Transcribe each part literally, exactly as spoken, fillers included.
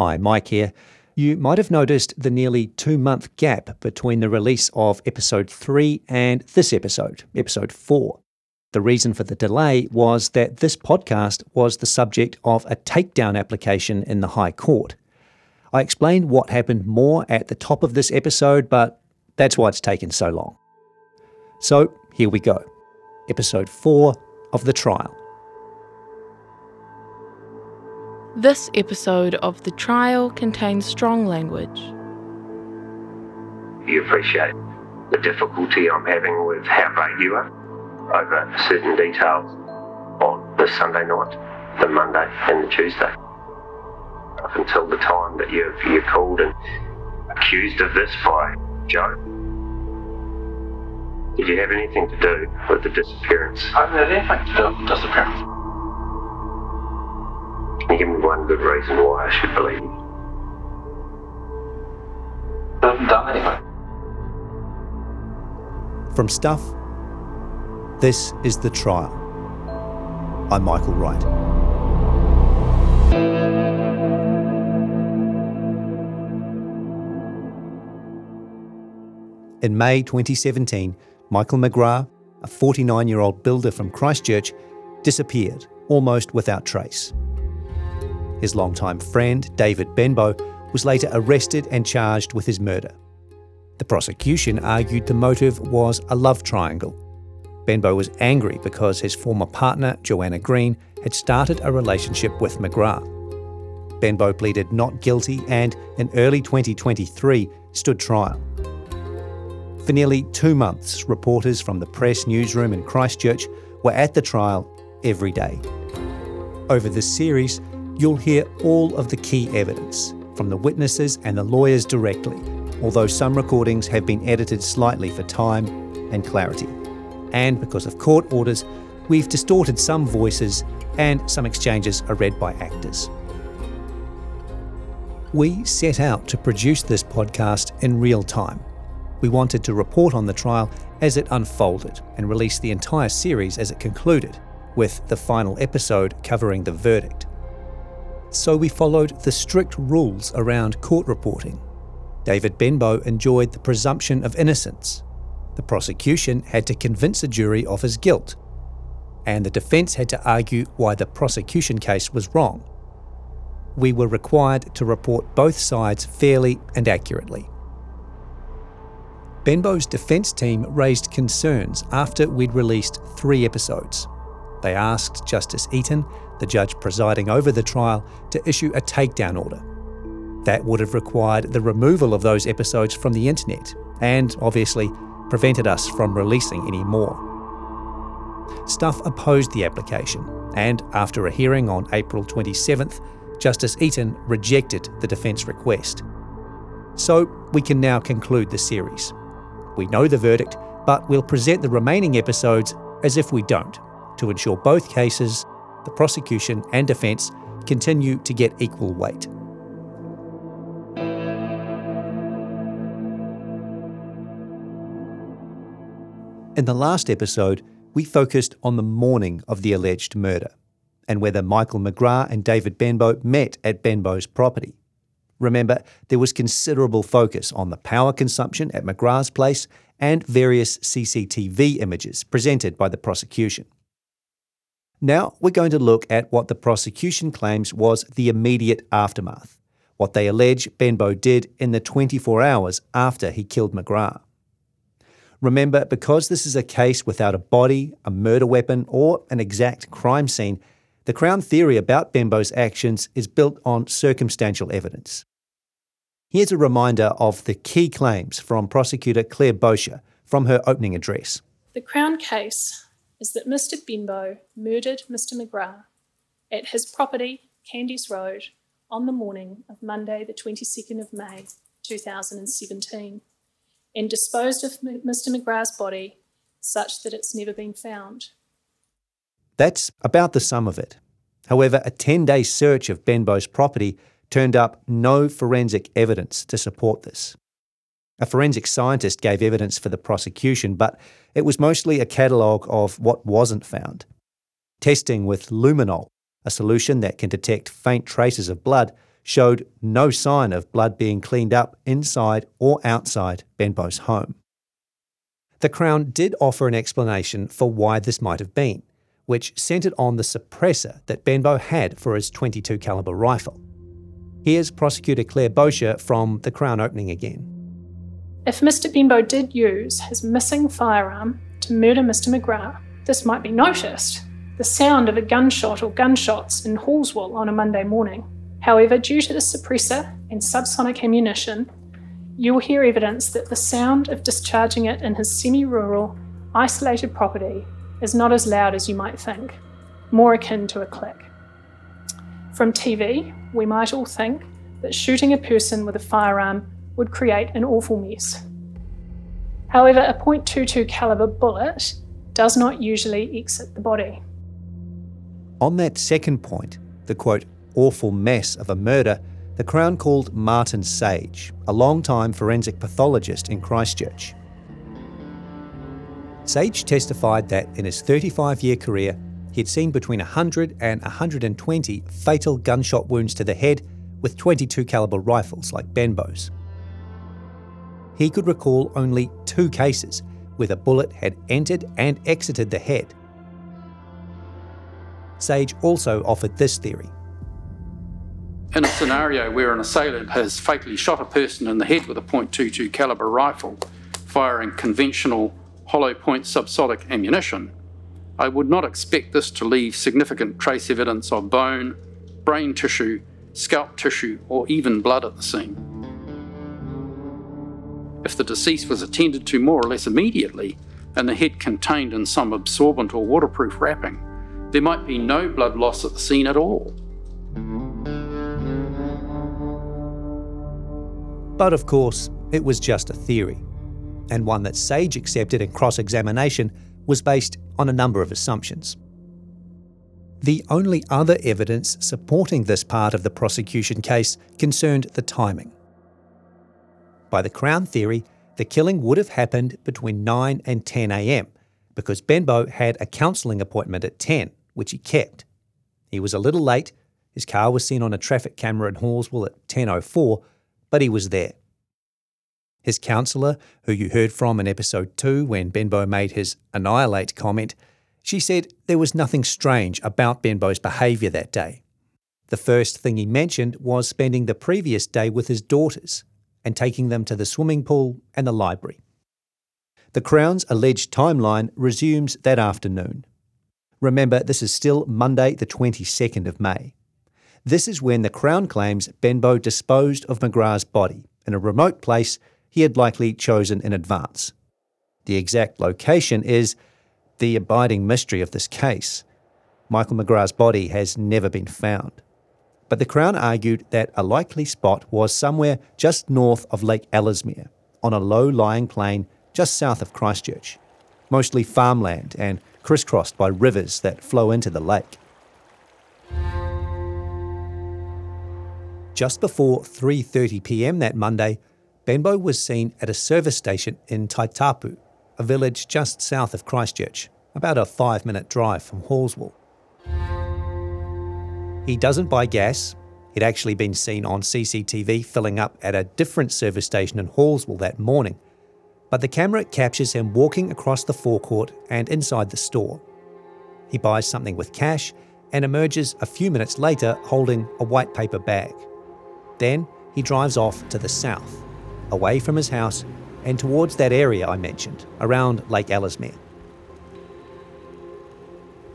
Hi, Mike here. You might have noticed the nearly two-month gap between the release of Episode three and this episode, Episode four. The reason for the delay was that this podcast was the subject of a takedown application in the High Court. I explained what happened more at the top of this episode, but that's why it's taken so long. So, here we go. Episode four of The Trial. This episode of The Trial contains strong language. You appreciate the difficulty I'm having with how vague you are over certain details on the Sunday night, the Monday and the Tuesday. Up until the time that you're, you're called and accused of this by Joe. Did you have anything to do with the disappearance? I haven't had anything to do with the disappearance. Give me one good reason why I should believe you. I haven't done anything. From Stuff, this is The Trial. I'm Michael Wright. In May twenty seventeen, Michael McGrath, a forty-nine-year-old builder from Christchurch, disappeared almost without trace. His longtime friend, David Benbow, was later arrested and charged with his murder. The prosecution argued the motive was a love triangle. Benbow was angry because his former partner, Joanna Green, had started a relationship with McGrath. Benbow pleaded not guilty and, in early twenty twenty-three, stood trial. For nearly two months, reporters from the Press newsroom in Christchurch were at the trial every day. Over this series, you'll hear all of the key evidence from the witnesses and the lawyers directly, although some recordings have been edited slightly for time and clarity. And because of court orders, we've distorted some voices and some exchanges are read by actors. We set out to produce this podcast in real time. We wanted to report on the trial as it unfolded and release the entire series as it concluded, with the final episode covering the verdict. So we followed the strict rules around court reporting. David Benbow enjoyed the presumption of innocence. The prosecution had to convince a jury of his guilt. And the defence had to argue why the prosecution case was wrong. We were required to report both sides fairly and accurately. Benbow's defence team raised concerns after we'd released three episodes. They asked Justice Eaton, the judge presiding over the trial, to issue a takedown order. That would have required the removal of those episodes from the internet and, obviously, prevented us from releasing any more. Stuff opposed the application, and after a hearing on April twenty-seventh, Justice Eaton rejected the defence request. So we can now conclude the series. We know the verdict, but we'll present the remaining episodes as if we don't, to ensure both cases, the prosecution and defence, continue to get equal weight. In the last episode, we focused on the morning of the alleged murder and whether Michael McGrath and David Benbow met at Benbow's property. Remember, there was considerable focus on the power consumption at McGrath's place and various C C T V images presented by the prosecution. Now we're going to look at what the prosecution claims was the immediate aftermath, what they allege Benbow did in the twenty-four hours after he killed McGrath. Remember, because this is a case without a body, a murder weapon, or an exact crime scene, the Crown theory about Benbow's actions is built on circumstantial evidence. Here's a reminder of the key claims from prosecutor Claire Bocher from her opening address. The Crown case is that Mister Benbow murdered Mister McGrath at his property, Candy's Road, on the morning of Monday the twenty-second of May two thousand seventeen, and disposed of Mister McGrath's body such that it's never been found. That's about the sum of it. However, a ten-day search of Benbow's property turned up no forensic evidence to support this. A forensic scientist gave evidence for the prosecution, but it was mostly a catalogue of what wasn't found. Testing with luminol, a solution that can detect faint traces of blood, showed no sign of blood being cleaned up inside or outside Benbow's home. The Crown did offer an explanation for why this might have been, which centred on the suppressor that Benbow had for his twenty-two calibre rifle. Here's Prosecutor Claire Bocher from The Crown opening again. If Mr Benbow did use his missing firearm to murder Mr McGrath, this might be noticed, the sound of a gunshot or gunshots in Hallswell on a Monday morning. However, due to the suppressor and subsonic ammunition, you will hear evidence that the sound of discharging it in his semi-rural, isolated property is not as loud as you might think, more akin to a click. From T V, we might all think that shooting a person with a firearm would create an awful mess. However, a point two two calibre bullet does not usually exit the body. On that second point, the quote, awful mess of a murder, the Crown called Martin Sage, a long-time forensic pathologist in Christchurch. Sage testified that in his thirty-five-year career, he'd seen between one hundred and one hundred twenty fatal gunshot wounds to the head with twenty-two calibre rifles like Benbow's. He could recall only two cases where the bullet had entered and exited the head. Sage also offered this theory. In a scenario where an assailant has fatally shot a person in the head with a point two two calibre rifle, firing conventional hollow point subsonic ammunition, I would not expect this to leave significant trace evidence of bone, brain tissue, scalp tissue, or even blood at the scene. If the deceased was attended to more or less immediately and the head contained in some absorbent or waterproof wrapping, there might be no blood loss at the scene at all. But of course, it was just a theory, and one that Sage accepted in cross-examination was based on a number of assumptions. The only other evidence supporting this part of the prosecution case concerned the timing. By the Crown theory, the killing would have happened between nine and ten a.m. because Benbow had a counselling appointment at ten, which he kept. He was a little late, his car was seen on a traffic camera in Hallswell at ten oh four, but he was there. His counsellor, who you heard from in episode two when Benbow made his annihilate comment, she said there was nothing strange about Benbow's behaviour that day. The first thing he mentioned was spending the previous day with his daughters and taking them to the swimming pool and the library. The Crown's alleged timeline resumes that afternoon. Remember, this is still Monday the twenty-second of May. This is when the Crown claims Benbow disposed of McGrath's body in a remote place he had likely chosen in advance. The exact location is the abiding mystery of this case. Michael McGrath's body has never been found. But the Crown argued that a likely spot was somewhere just north of Lake Ellesmere, on a low-lying plain just south of Christchurch, mostly farmland and crisscrossed by rivers that flow into the lake. Just before three thirty p.m. that Monday, Benbow was seen at a service station in Taitapu, a village just south of Christchurch, about a five-minute drive from Hallswell. He doesn't buy gas. He'd actually been seen on C C T V filling up at a different service station in Hallswell that morning, but the camera captures him walking across the forecourt and inside the store. He buys something with cash and emerges a few minutes later holding a white paper bag. Then he drives off to the south, away from his house and towards that area I mentioned, around Lake Ellesmere.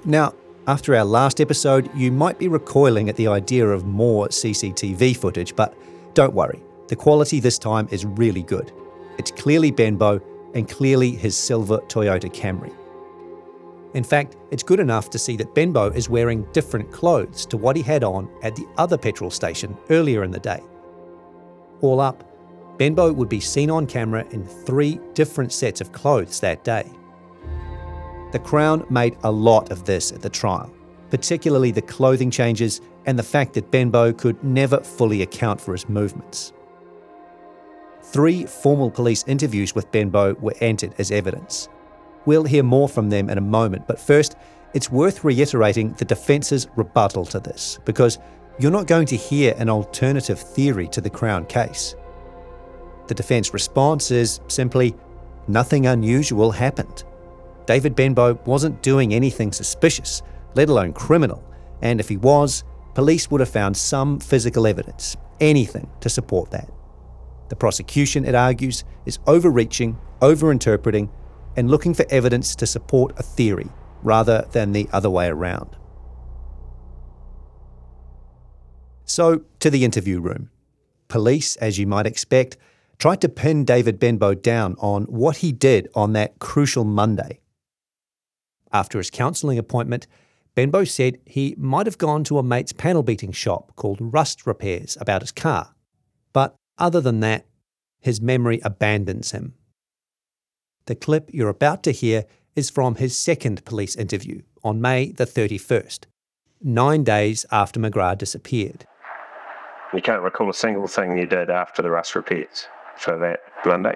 Now, after our last episode, you might be recoiling at the idea of more C C T V footage, but don't worry, the quality this time is really good. It's clearly Benbow and clearly his silver Toyota Camry. In fact, it's good enough to see that Benbow is wearing different clothes to what he had on at the other petrol station earlier in the day. All up, Benbow would be seen on camera in three different sets of clothes that day. The Crown made a lot of this at the trial, particularly the clothing changes and the fact that Benbow could never fully account for his movements. Three formal police interviews with Benbow were entered as evidence. We'll hear more from them in a moment, but first, it's worth reiterating the defence's rebuttal to this, because you're not going to hear an alternative theory to the Crown case. The defence response is simply, nothing unusual happened. David Benbow wasn't doing anything suspicious, let alone criminal, and if he was, police would have found some physical evidence, anything to support that. The prosecution, it argues, is overreaching, overinterpreting, and looking for evidence to support a theory, rather than the other way around. So, to the interview room. Police, as you might expect, tried to pin David Benbow down on what he did on that crucial Monday. After his counselling appointment, Benbow said he might have gone to a mate's panel-beating shop called Rust Repairs about his car. But other than that, his memory abandons him. The clip you're about to hear is from his second police interview on May the thirty-first, nine days after McGrath disappeared. You can't recall a single thing you did after the Rust Repairs for that Monday?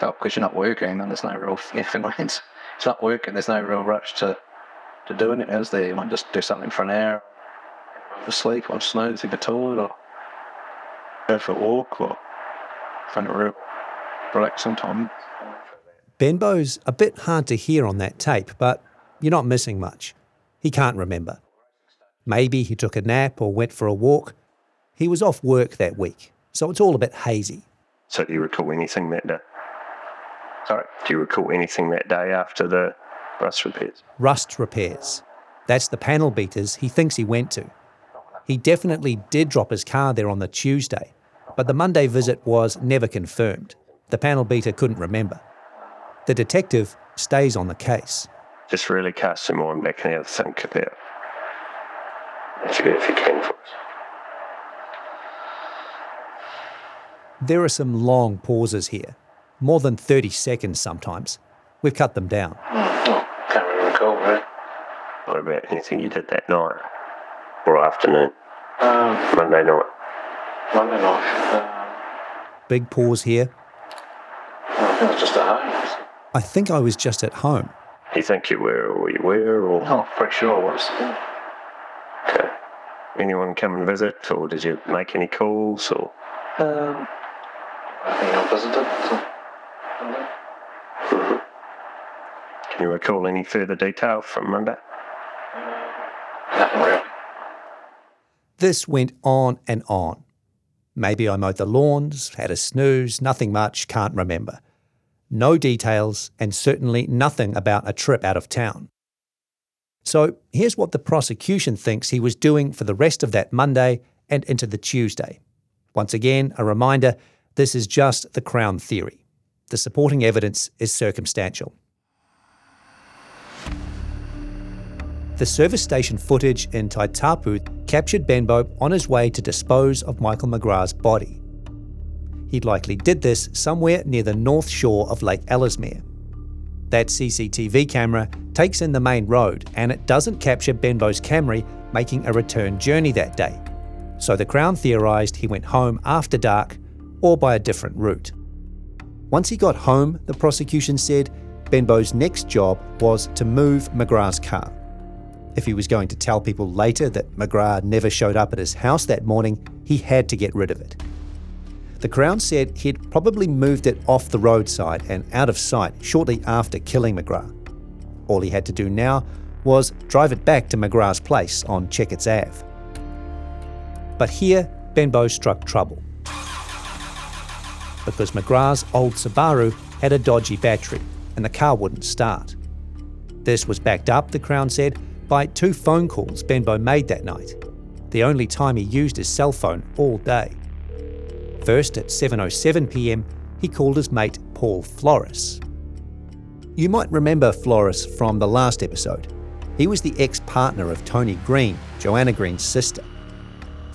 No, because you're not working and there's no real feelings. It's not working, there's no real rush to, to doing it, is there? You might just do something for an hour, or sleep, or snooze, take a toilet, or go for a walk, or find a real relaxing time. Benbow's a bit hard to hear on that tape, but you're not missing much. He can't remember. Maybe he took a nap or went for a walk. He was off work that week, so it's all a bit hazy. So do you recall anything that day? Sorry? Do you recall anything that day after the Rust Repairs? Rust Repairs. That's the panel beaters he thinks he went to. He definitely did drop his car there on the Tuesday, but the Monday visit was never confirmed. The panel beater couldn't remember. The detective stays on the case. Just really cast some more back and have a think about. That's good if you can for us. There are some long pauses here, more than thirty seconds sometimes. We've cut them down. Oh, can't really recall, right? What about anything you did that night or afternoon? Um, Monday night. Monday night. Um, Big pause here. I think I was just at home. I think I was just at home. You think you were, or you were, or... No, I'm pretty sure I was. Okay. Anyone come and visit, or did you make any calls, or...? Um, I think I visited, so... Mm-hmm. Can you recall any further detail from Monday? Nothing really. This went on and on. Maybe I mowed the lawns, had a snooze, nothing much, can't remember. No details, and certainly nothing about a trip out of town. So here's what the prosecution thinks he was doing for the rest of that Monday and into the Tuesday. Once again, a reminder, this is just the Crown theory. The supporting evidence is circumstantial. The service station footage in Taitapu captured Benbow on his way to dispose of Michael McGrath's body. He likely did this somewhere near the north shore of Lake Ellesmere. That C C T V camera takes in the main road and it doesn't capture Benbow's Camry making a return journey that day. So the Crown theorised he went home after dark or by a different route. Once he got home, the prosecution said, Benbow's next job was to move McGrath's car. If he was going to tell people later that McGrath never showed up at his house that morning, he had to get rid of it. The Crown said he'd probably moved it off the roadside and out of sight shortly after killing McGrath. All he had to do now was drive it back to McGrath's place on Checketts Avenue. But here, Benbow struck trouble. Because McGrath's old Subaru had a dodgy battery and the car wouldn't start. This was backed up, the Crown said, by two phone calls Benbow made that night, the only time he used his cell phone all day. First, at seven oh seven p.m, he called his mate Paul Flores. You might remember Flores from the last episode. He was the ex-partner of Tony Green, Joanna Green's sister.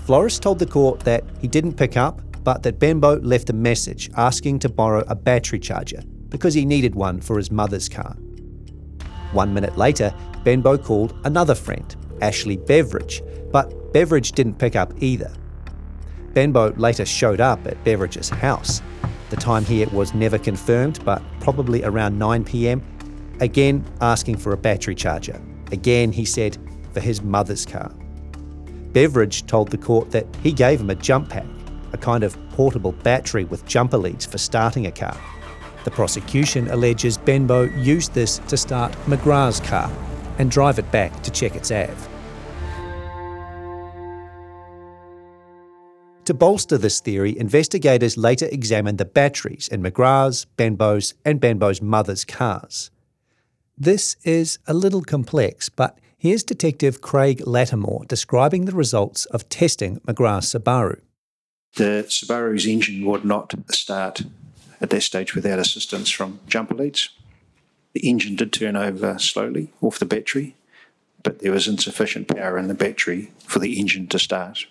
Flores told the court that he didn't pick up, but that Benbow left a message asking to borrow a battery charger because he needed one for his mother's car. One minute later, Benbow called another friend, Ashley Beveridge, but Beveridge didn't pick up either. Benbow later showed up at Beveridge's house. The time here was never confirmed, but probably around nine p.m, again asking for a battery charger. Again, he said, for his mother's car. Beveridge told the court that he gave him a jump pack, a kind of portable battery with jumper leads for starting a car. The prosecution alleges Benbow used this to start McGrath's car and drive it back to Checketts Avenue. To bolster this theory, investigators later examined the batteries in McGrath's, Benbow's and Benbow's mother's cars. This is a little complex, but here's Detective Craig Lattimore describing the results of testing McGrath's Subaru. The Subaru's engine would not start at that stage without assistance from jumper leads. The engine did turn over slowly off the battery, but there was insufficient power in the battery for the engine to start.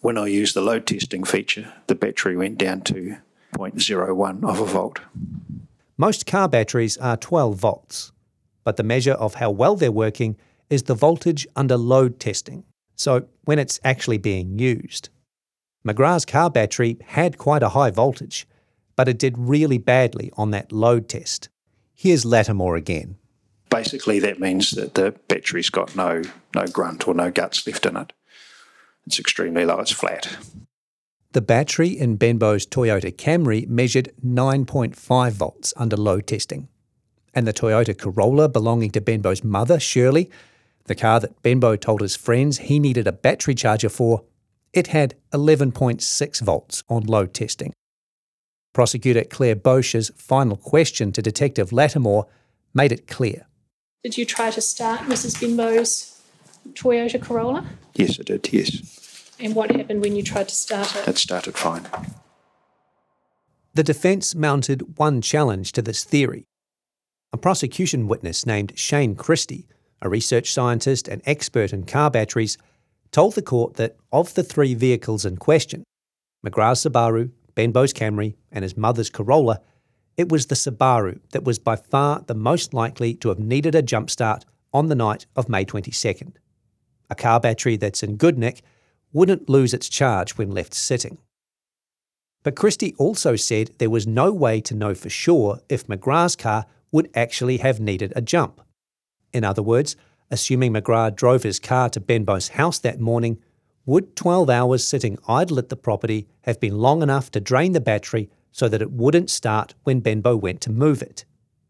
When I used the load testing feature, the battery went down to zero point zero one of a volt. Most car batteries are twelve volts, but the measure of how well they're working is the voltage under load testing, so when it's actually being used. McGrath's car battery had quite a high voltage, but it did really badly on that load test. Here's Lattimore again. Basically, that means that the battery's got no, no grunt or no guts left in it. It's extremely low, it's flat. The battery in Benbow's Toyota Camry measured nine point five volts under load testing. And the Toyota Corolla belonging to Benbow's mother, Shirley, the car that Benbow told his friends he needed a battery charger for, it had eleven point six volts on load testing. Prosecutor Claire Bocher's final question to Detective Lattimore made it clear. Did you try to start Missus Benbow's Toyota Corolla? Yes, I did, yes. And what happened when you tried to start it? It started fine. The defence mounted one challenge to this theory. A prosecution witness named Shane Christie, a research scientist and expert in car batteries, told the court that of the three vehicles in question, McGrath's Subaru, Benbow's Camry and his mother's Corolla, it was the Subaru that was by far the most likely to have needed a jumpstart on the night of May twenty-second. A car battery that's in good nick wouldn't lose its charge when left sitting. But Christie also said there was no way to know for sure if McGrath's car would actually have needed a jump. In other words, assuming McGrath drove his car to Benbow's house that morning, would twelve hours sitting idle at the property have been long enough to drain the battery so that it wouldn't start when Benbow went to move it?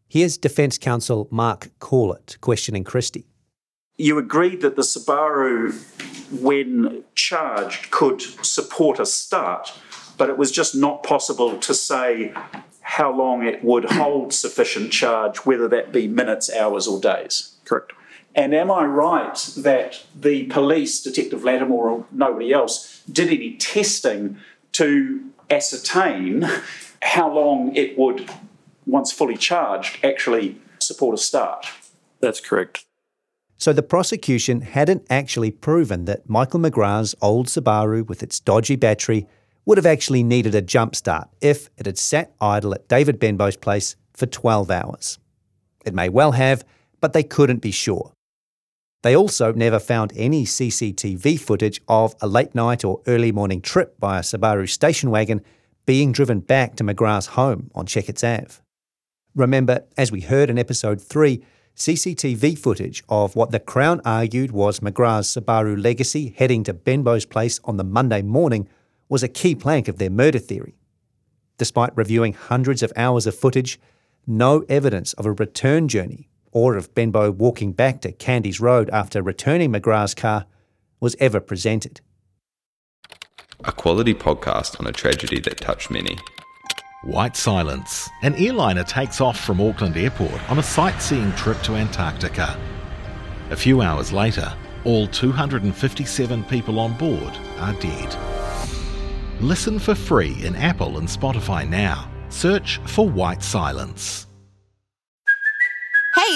Here's Defence Counsel Mark Corlett questioning Christie. You agreed that the Subaru, when charged, could support a start, but it was just not possible to say how long it would hold sufficient charge, whether that be minutes, hours or days. Correct. And am I right that the police, Detective Lattimore or nobody else, did any testing to ascertain how long it would, once fully charged, actually support a start? That's correct. So the prosecution hadn't actually proven that Michael McGrath's old Subaru with its dodgy battery would have actually needed a jump start if it had sat idle at David Benbow's place for twelve hours. It may well have, but they couldn't be sure. They also never found any C C T V footage of a late night or early morning trip by a Subaru station wagon being driven back to McGrath's home on Checketts Avenue. Remember, as we heard in episode three, C C T V footage of what the Crown argued was McGrath's Subaru legacy heading to Benbow's place on the Monday morning was a key plank of their murder theory. Despite reviewing hundreds of hours of footage, no evidence of a return journey or of Benbow walking back to Candy's Road after returning McGrath's car was ever presented. A quality podcast on a tragedy that touched many. White Silence. An airliner takes off from Auckland Airport on a sightseeing trip to Antarctica. A few hours later, all two hundred fifty-seven people on board are dead. Listen for free in Apple and Spotify now. Search for White Silence. Hey,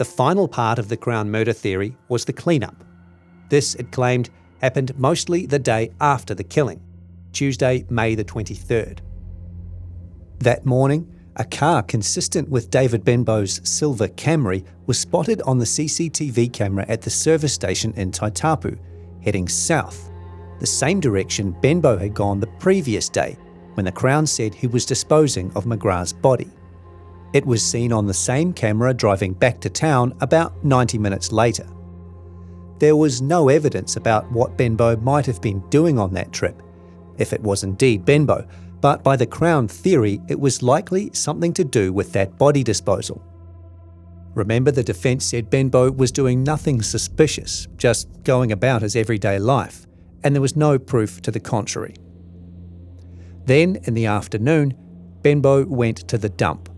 The final part of the Crown murder theory was the clean-up. This, it claimed, happened mostly the day after the killing, Tuesday, May the twenty-third. That morning, a car consistent with David Benbow's silver Camry was spotted on the C C T V camera at the service station in Taitapu, heading south, the same direction Benbow had gone the previous day when the Crown said he was disposing of McGrath's body. It was seen on the same camera driving back to town about ninety minutes later. There was no evidence about what Benbow might have been doing on that trip, if it was indeed Benbow, but by the Crown theory, it was likely something to do with that body disposal. Remember, the defence said Benbow was doing nothing suspicious, just going about his everyday life, and there was no proof to the contrary. Then, in the afternoon, Benbow went to the dump.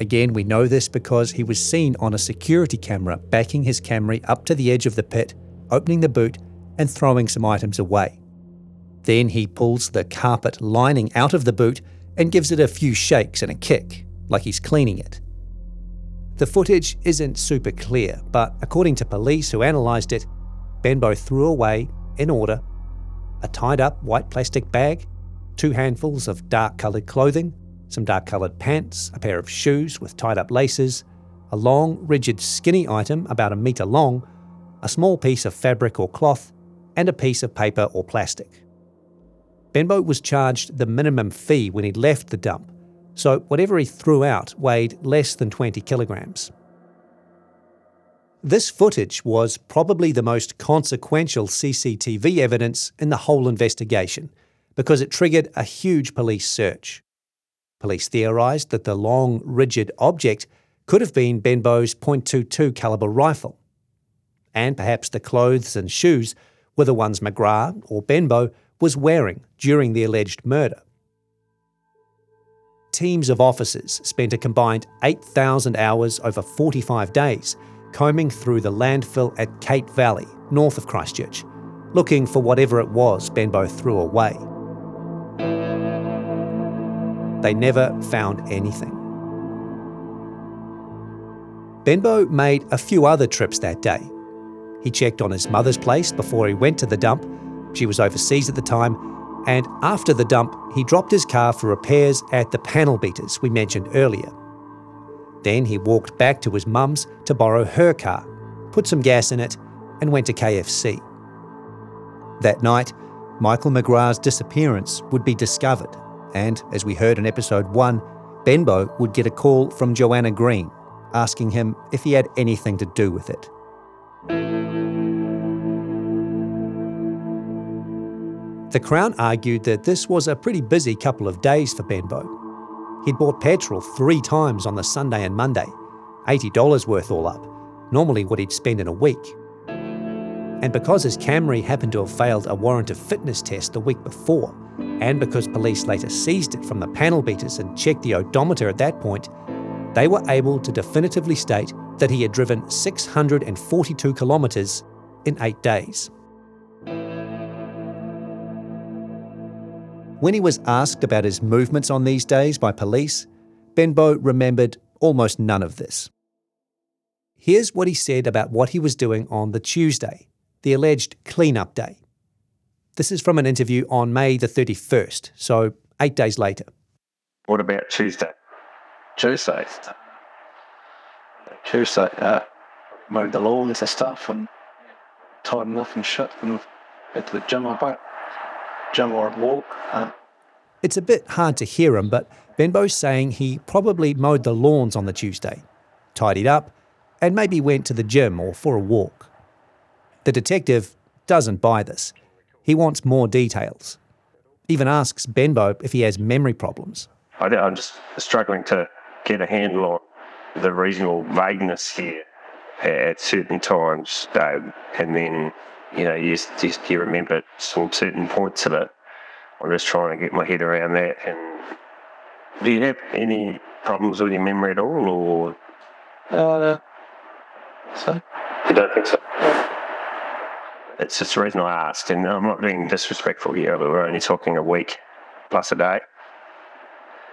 Again, we know this because he was seen on a security camera backing his Camry up to the edge of the pit, opening the boot and throwing some items away. Then he pulls the carpet lining out of the boot and gives it a few shakes and a kick, like he's cleaning it. The footage isn't super clear, but according to police who analysed it, Benbow threw away, in order, a tied-up white plastic bag, two handfuls of dark-coloured clothing, some dark-coloured pants, a pair of shoes with tied-up laces, a long, rigid, skinny item about a metre long, a small piece of fabric or cloth, and a piece of paper or plastic. Benbow was charged the minimum fee when he left the dump, so whatever he threw out weighed less than twenty kilograms. This footage was probably the most consequential C C T V evidence in the whole investigation, because it triggered a huge police search. Police theorised that the long, rigid object could have been Benbow's point two two calibre rifle. And perhaps the clothes and shoes were the ones McGrath or Benbow was wearing during the alleged murder. Teams of officers spent a combined eight thousand hours over forty-five days combing through the landfill at Kate Valley, north of Christchurch, looking for whatever it was Benbow threw away. They never found anything. Benbow made a few other trips that day. He checked on his mother's place before he went to the dump. She was overseas at the time, and after the dump, he dropped his car for repairs at the panel beaters we mentioned earlier. Then he walked back to his mum's to borrow her car, put some gas in it, and went to K F C. That night, Michael McGrath's disappearance would be discovered, and, as we heard in episode one, Benbow would get a call from Joanna Green, asking him if he had anything to do with it. The Crown argued that this was a pretty busy couple of days for Benbow. He'd bought petrol three times on the Sunday and Monday, eighty dollars worth all up, normally what he'd spend in a week. And because his Camry happened to have failed a warrant of fitness test the week before, and because police later seized it from the panel beaters and checked the odometer at that point, they were able to definitively state that he had driven six hundred forty-two kilometres in eight days. When he was asked about his movements on these days by police, Benbow remembered almost none of this. Here's what he said about what he was doing on the Tuesday, the alleged clean-up day. This is from an interview on May the thirty-first, so eight days later. What about Tuesday? Tuesday. Tuesday, uh, mowed the lawns and stuff and tied them off and shit and went to the gym or a gym or a walk. Uh. It's a bit hard to hear him, but Benbow's saying he probably mowed the lawns on the Tuesday, tidied up, and maybe went to the gym or for a walk. The detective doesn't buy this. He wants more details. Even asks Benbow if he has memory problems. I don't, I'm just struggling to get a handle on the reasonable vagueness here at certain times, um, and then you know you just you remember some certain points of it. I'm just trying to get my head around that. And do you have any problems with your memory at all, or? Uh, no. So you don't think so? No. It's just the reason I asked, and I'm not being disrespectful here, but we're only talking a week plus a day.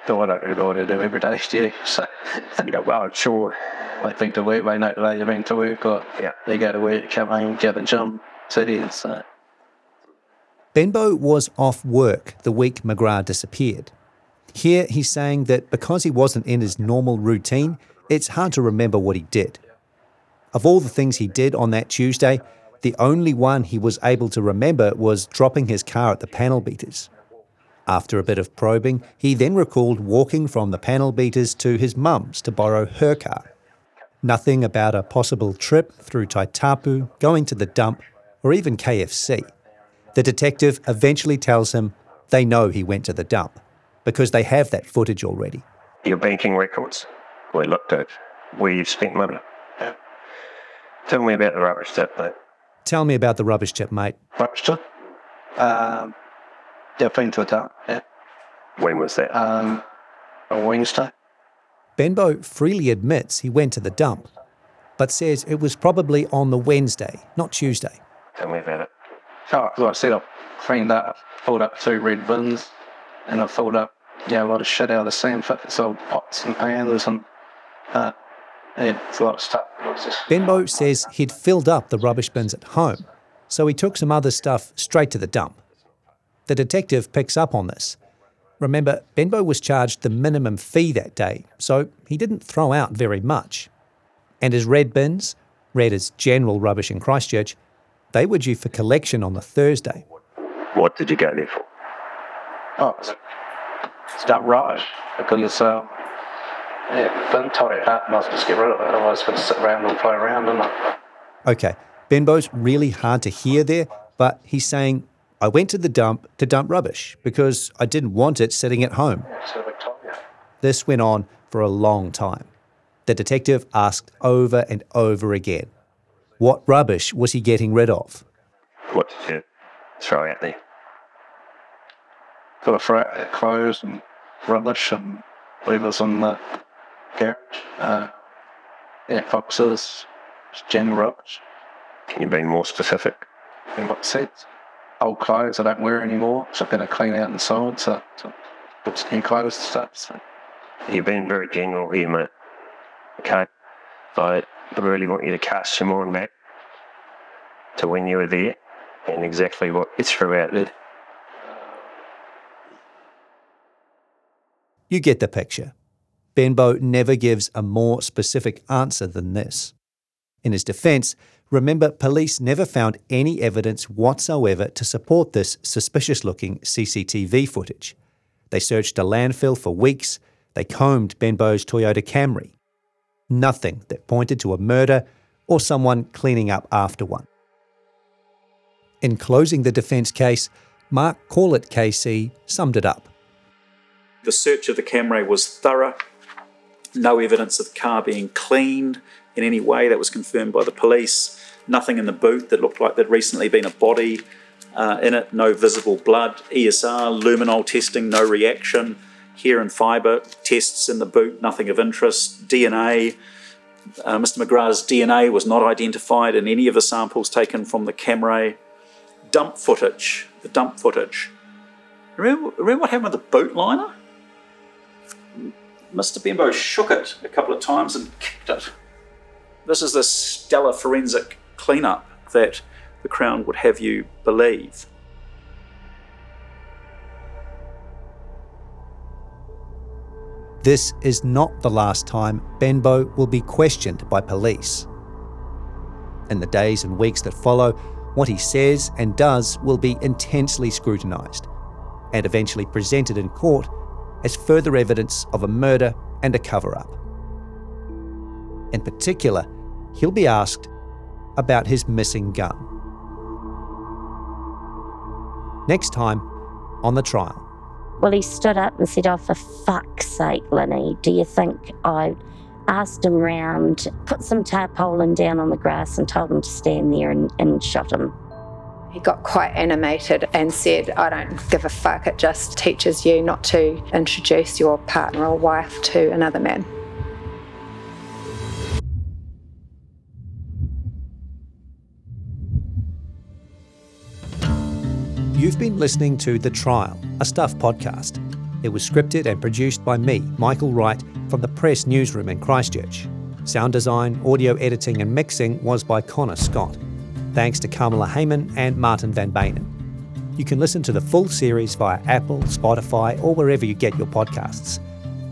don't want to, don't want to do every day, do so, you know, well, sure, I think the work, they know they've been to work, or yeah. they go to work, come home, get a jump, so it is. So. Benbow was off work the week McGrath disappeared. Here he's saying that because he wasn't in his normal routine, it's hard to remember what he did. Of all the things he did on that Tuesday, the only one he was able to remember was dropping his car at the panel beaters. After a bit of probing, he then recalled walking from the panel beaters to his mum's to borrow her car. Nothing about a possible trip through Taitapu, going to the dump, or even K F C. The detective eventually tells him they know he went to the dump because they have that footage already. Your banking records, we looked at where you've spent money. Yeah. Tell me about the rubbish tip, mate. Tell me about the rubbish tip, mate. Rubbish tip? Um, they've been to a dump, yeah. When was that? Um, a Wednesday. Benbow freely admits he went to the dump, but says it was probably on the Wednesday, not Tuesday. Tell me about it. Oh, like I said, I cleaned up, filled up two red bins, and I filled up, yeah, a lot of shit out of the sand pits, old pots and pans and uh, yeah, it's a lot of stuff. Benbow says he'd filled up the rubbish bins at home, so he took some other stuff straight to the dump. The detective picks up on this. Remember, Benbow was charged the minimum fee that day, so he didn't throw out very much. And his red bins, red as general rubbish in Christchurch, they were due for collection on the Thursday. What did you go there for? Oh, it's, it's dump rubbish. I couldn't sell. Yeah, bin tied it up, must just get rid of it, otherwise it's going to sit around and play around, isn't it? Okay, Benbow's really hard to hear there, but he's saying, I went to the dump to dump rubbish because I didn't want it sitting at home. Yeah, it's a big top, yeah. This went on for a long time. The detective asked over and over again, what rubbish was he getting rid of? What did you throw out there? Got to throw out clothes and rubbish and whatever's on the garage. Uh, yeah, foxes, general rubbish. Can you be more specific? In what sense? Old clothes I don't wear anymore, so I've got to clean out inside, so put new clothes and stuff. So. You've been very general here, mate. Okay, but I really want you to cast your mind back to when you were there and exactly what you threw out there. You get the picture. Benbow never gives a more specific answer than this. In his defence, remember, police never found any evidence whatsoever to support this suspicious-looking C C T V footage. They searched a landfill for weeks. They combed Benbow's Toyota Camry. Nothing that pointed to a murder or someone cleaning up after one. In closing the defence case, Mark Corlett K C summed it up. The search of the Camry was thorough, no evidence of the car being cleaned in any way that was confirmed by the police, nothing in the boot that looked like there'd recently been a body uh, in it, no visible blood, E S R, luminol testing, no reaction. Hair and fibre tests in the boot, nothing of interest. D N A, uh, Mister McGrath's D N A was not identified in any of the samples taken from the Camry. Dump footage, the dump footage. Remember, remember what happened with the boot liner? Mister Benbow shook it a couple of times and kicked it. This is the stellar forensic cleanup that the Crown would have you believe. This is not the last time Benbow will be questioned by police. In the days and weeks that follow, what he says and does will be intensely scrutinised and eventually presented in court as further evidence of a murder and a cover-up. In particular, he'll be asked about his missing gun. Next time on The Trial. Well, he stood up and said, oh, for fuck's sake, Linny, do you think I asked him round, put some tarpaulin down on the grass and told him to stand there and, and shot him? He got quite animated and said, I don't give a fuck, it just teaches you not to introduce your partner or wife to another man. You've been listening to The Trial, a Stuff podcast. It was scripted and produced by me, Michael Wright, from the Press newsroom in Christchurch. Sound design, audio editing and mixing was by Connor Scott. Thanks to Kamala Heyman and Martin Van Bainen. You can listen to the full series via Apple, Spotify, or wherever you get your podcasts.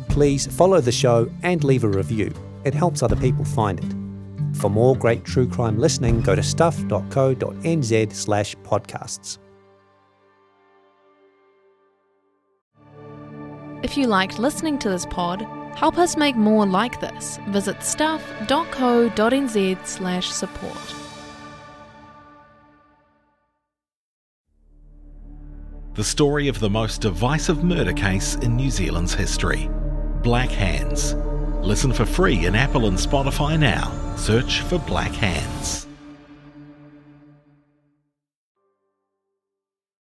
Please follow the show and leave a review. It helps other people find it. For more great true crime listening, go to stuff.co.nz slash podcasts. If you liked listening to this pod, help us make more like this. Visit stuff.co.nz slash support. The story of the most divisive murder case in New Zealand's history. Black Hands. Listen for free in Apple and Spotify now. Search for Black Hands.